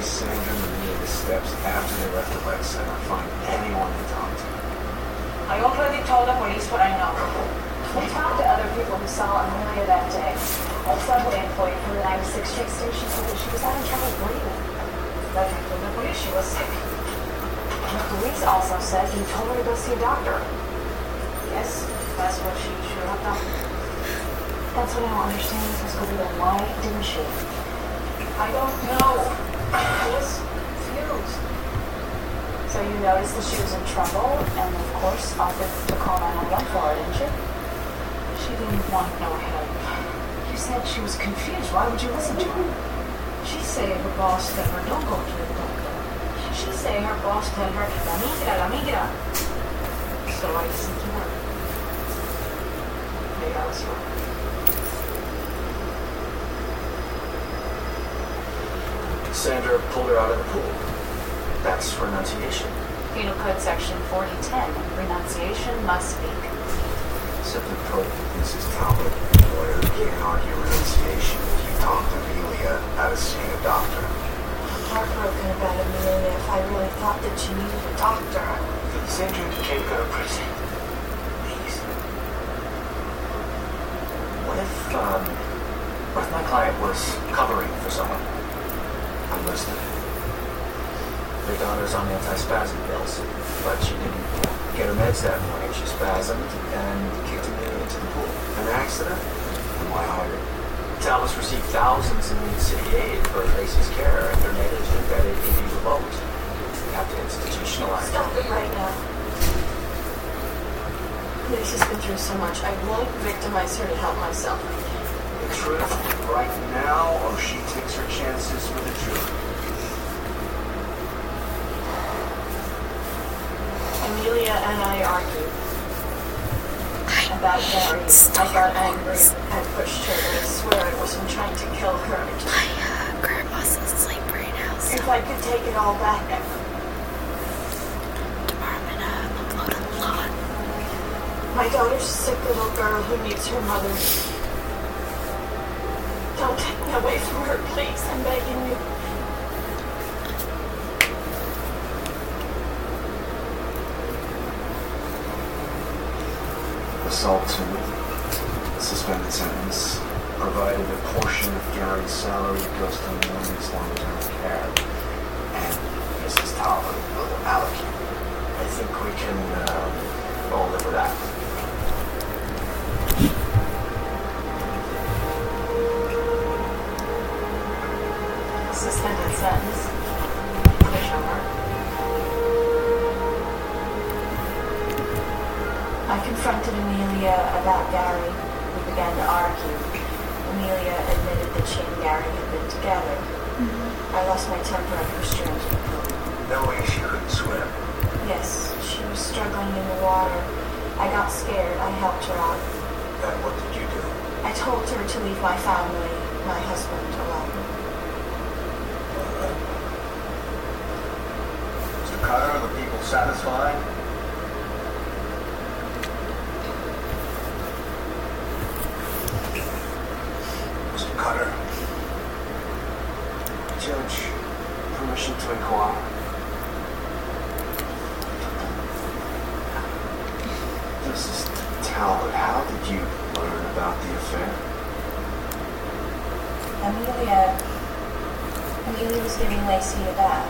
they send them to me the steps after they left the lights and I find anyone to talk to. I already told the police what I know. We talked to other people who saw Amelia that day. A subway employee from the 96th Street station said that she was having trouble breathing. But from the police, she was sick. And the police also said he told her to go see a doctor. Yes, that's what she should have done. That's what I don't understand. This was going to be why didn't she? I don't know. I was confused. So you noticed that she was in trouble, and of course offered to call 911 for her, didn't you? She didn't want no help. You said she was confused. Why would you listen to her? She said her boss told her, don't go to the doctor. She said her boss told her, la migra. So I listened to her. Maybe I was wrong. Sandra pulled her out of the pool. That's renunciation. Penal Code Section 4010. Renunciation must speak. Except the pro Mrs. Talbot, the lawyer, can't argue renunciation if you talk to Amelia out of seeing a doctor. I'm heartbroken about Amelia if I really thought that she needed a doctor. Sandra can't go to prison. Please. What if my client was covering for someone? I'm listening. Her daughter's on anti-spasm pills, but she didn't get her meds that morning. She spasmed and kicked Amelia into the pool. An accident? And why hire her? Talbot's received thousands in Lead City aid for Tracy's care, and their negligence that it can be revoked. You have to institutionalize it. Stop it right now. Lisa's been through so much. I won't victimize her to help myself. The truth right now, or she takes her chances with a jury. Amelia and I argued about Zeri. I got angry. I pushed her. I swear I wasn't trying to kill her. My grandma's asleep right now. So if I could take it all back. Tomorrow I'm gonna upload a lot. My daughter's a sick little girl who needs her mother. Don't take me away from her, please. I'm begging you. Assault 2, suspended sentence, provided a portion of Gary's salary goes to Amelia's long-term care, and Mrs. Talbot will allocate it. I think we can all live with that. Suspended sentence, Commissioner. I confronted Amelia about Gary. We began to argue. Amelia admitted that she and Gary had been together. Mm-hmm. I lost my temper and restrained her. No way she couldn't swim. Yes, she was struggling in the water. I got scared. I helped her out. And what did you do? I told her to leave my family, my husband, alone. Mr. Cutter, are the people satisfied? Cutter. Judge, permission to inquire. Mrs. Talbot, how did you learn about the affair? Amelia was giving Lacey a bath.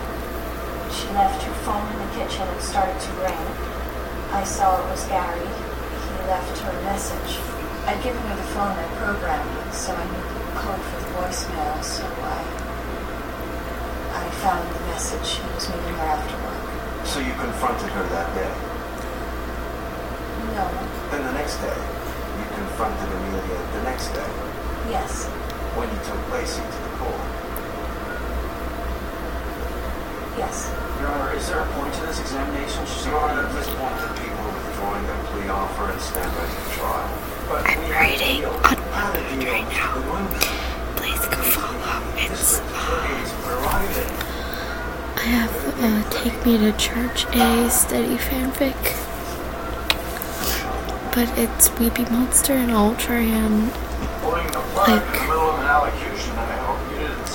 She left her phone in the kitchen and started to ring. I saw it was Gary. He left her a message. I'd given her the phone I programmed it, so I knew the code for the voicemail, so I found the message. He was meeting her after work. So you confronted her that day? No. Then the next day? You confronted Amelia the next day? Yes. When you took Lacey to the pool? Yes. Your Honor, is there a point to this examination? Your Honor, at this point the people are withdrawing their plea offer and stand by the trial. I'm reading on Mom right now. Please go follow. It's I have Take Me to Church, a steady fanfic. But it's Weepy Monster and I'll try and like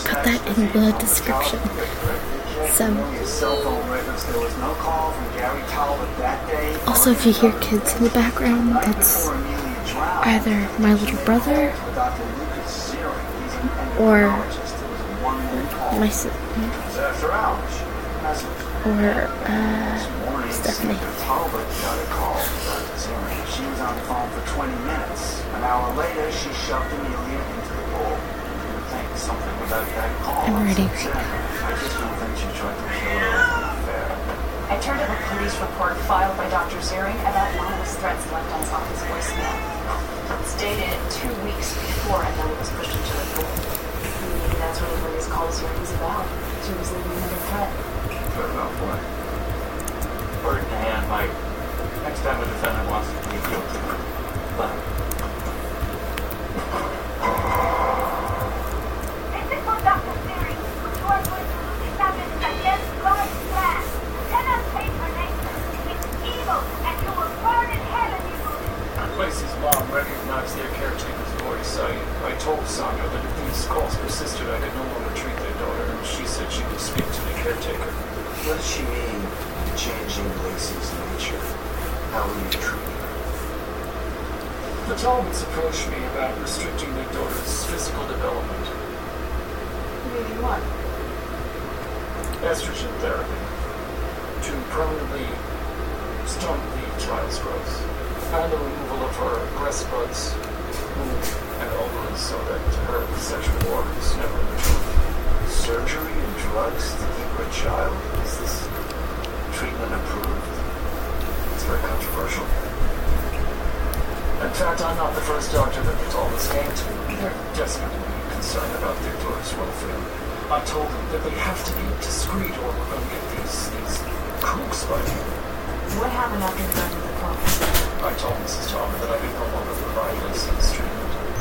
put that in the description. Also, if you hear kids in the background, that's either my little brother or my sister or Stephanie. She was on the phone for 20 minutes. An hour later, she shoved Amelia into the pool. I'm ready. I turned to the police report filed by Dr. Zeri about one of his threats left on Zeri's voicemail. It's dated 2 weeks before I know it was pushed into the pool. Maybe that's what Amelia's call was about. She was leaving another threat. Threat about what? Bird in hand, Mike. Next time a defendant wants to be guilty, Mom recognized their caretaker's voice. I told Sonia that if these calls persisted, I could no longer treat their daughter, and she said she could speak to the caretaker. What does she mean, changing Lacey's nature? How will you treat her? The Talbots approached me about restricting their daughter's physical development. Meaning what? Estrogen therapy. To permanently stunt the child's growth. And the removal of her breast buds and ovaries so that her sexual organs never return. Surgery and drugs to keep her child? Is this treatment approved? It's very controversial. In fact, I'm not the first doctor that the Talbots came to. They're desperately concerned about their daughter's welfare. I told them that they have to be discreet or we're going to get these crooks by you. What happened after you got into the court? I told Mrs. Talbot that I could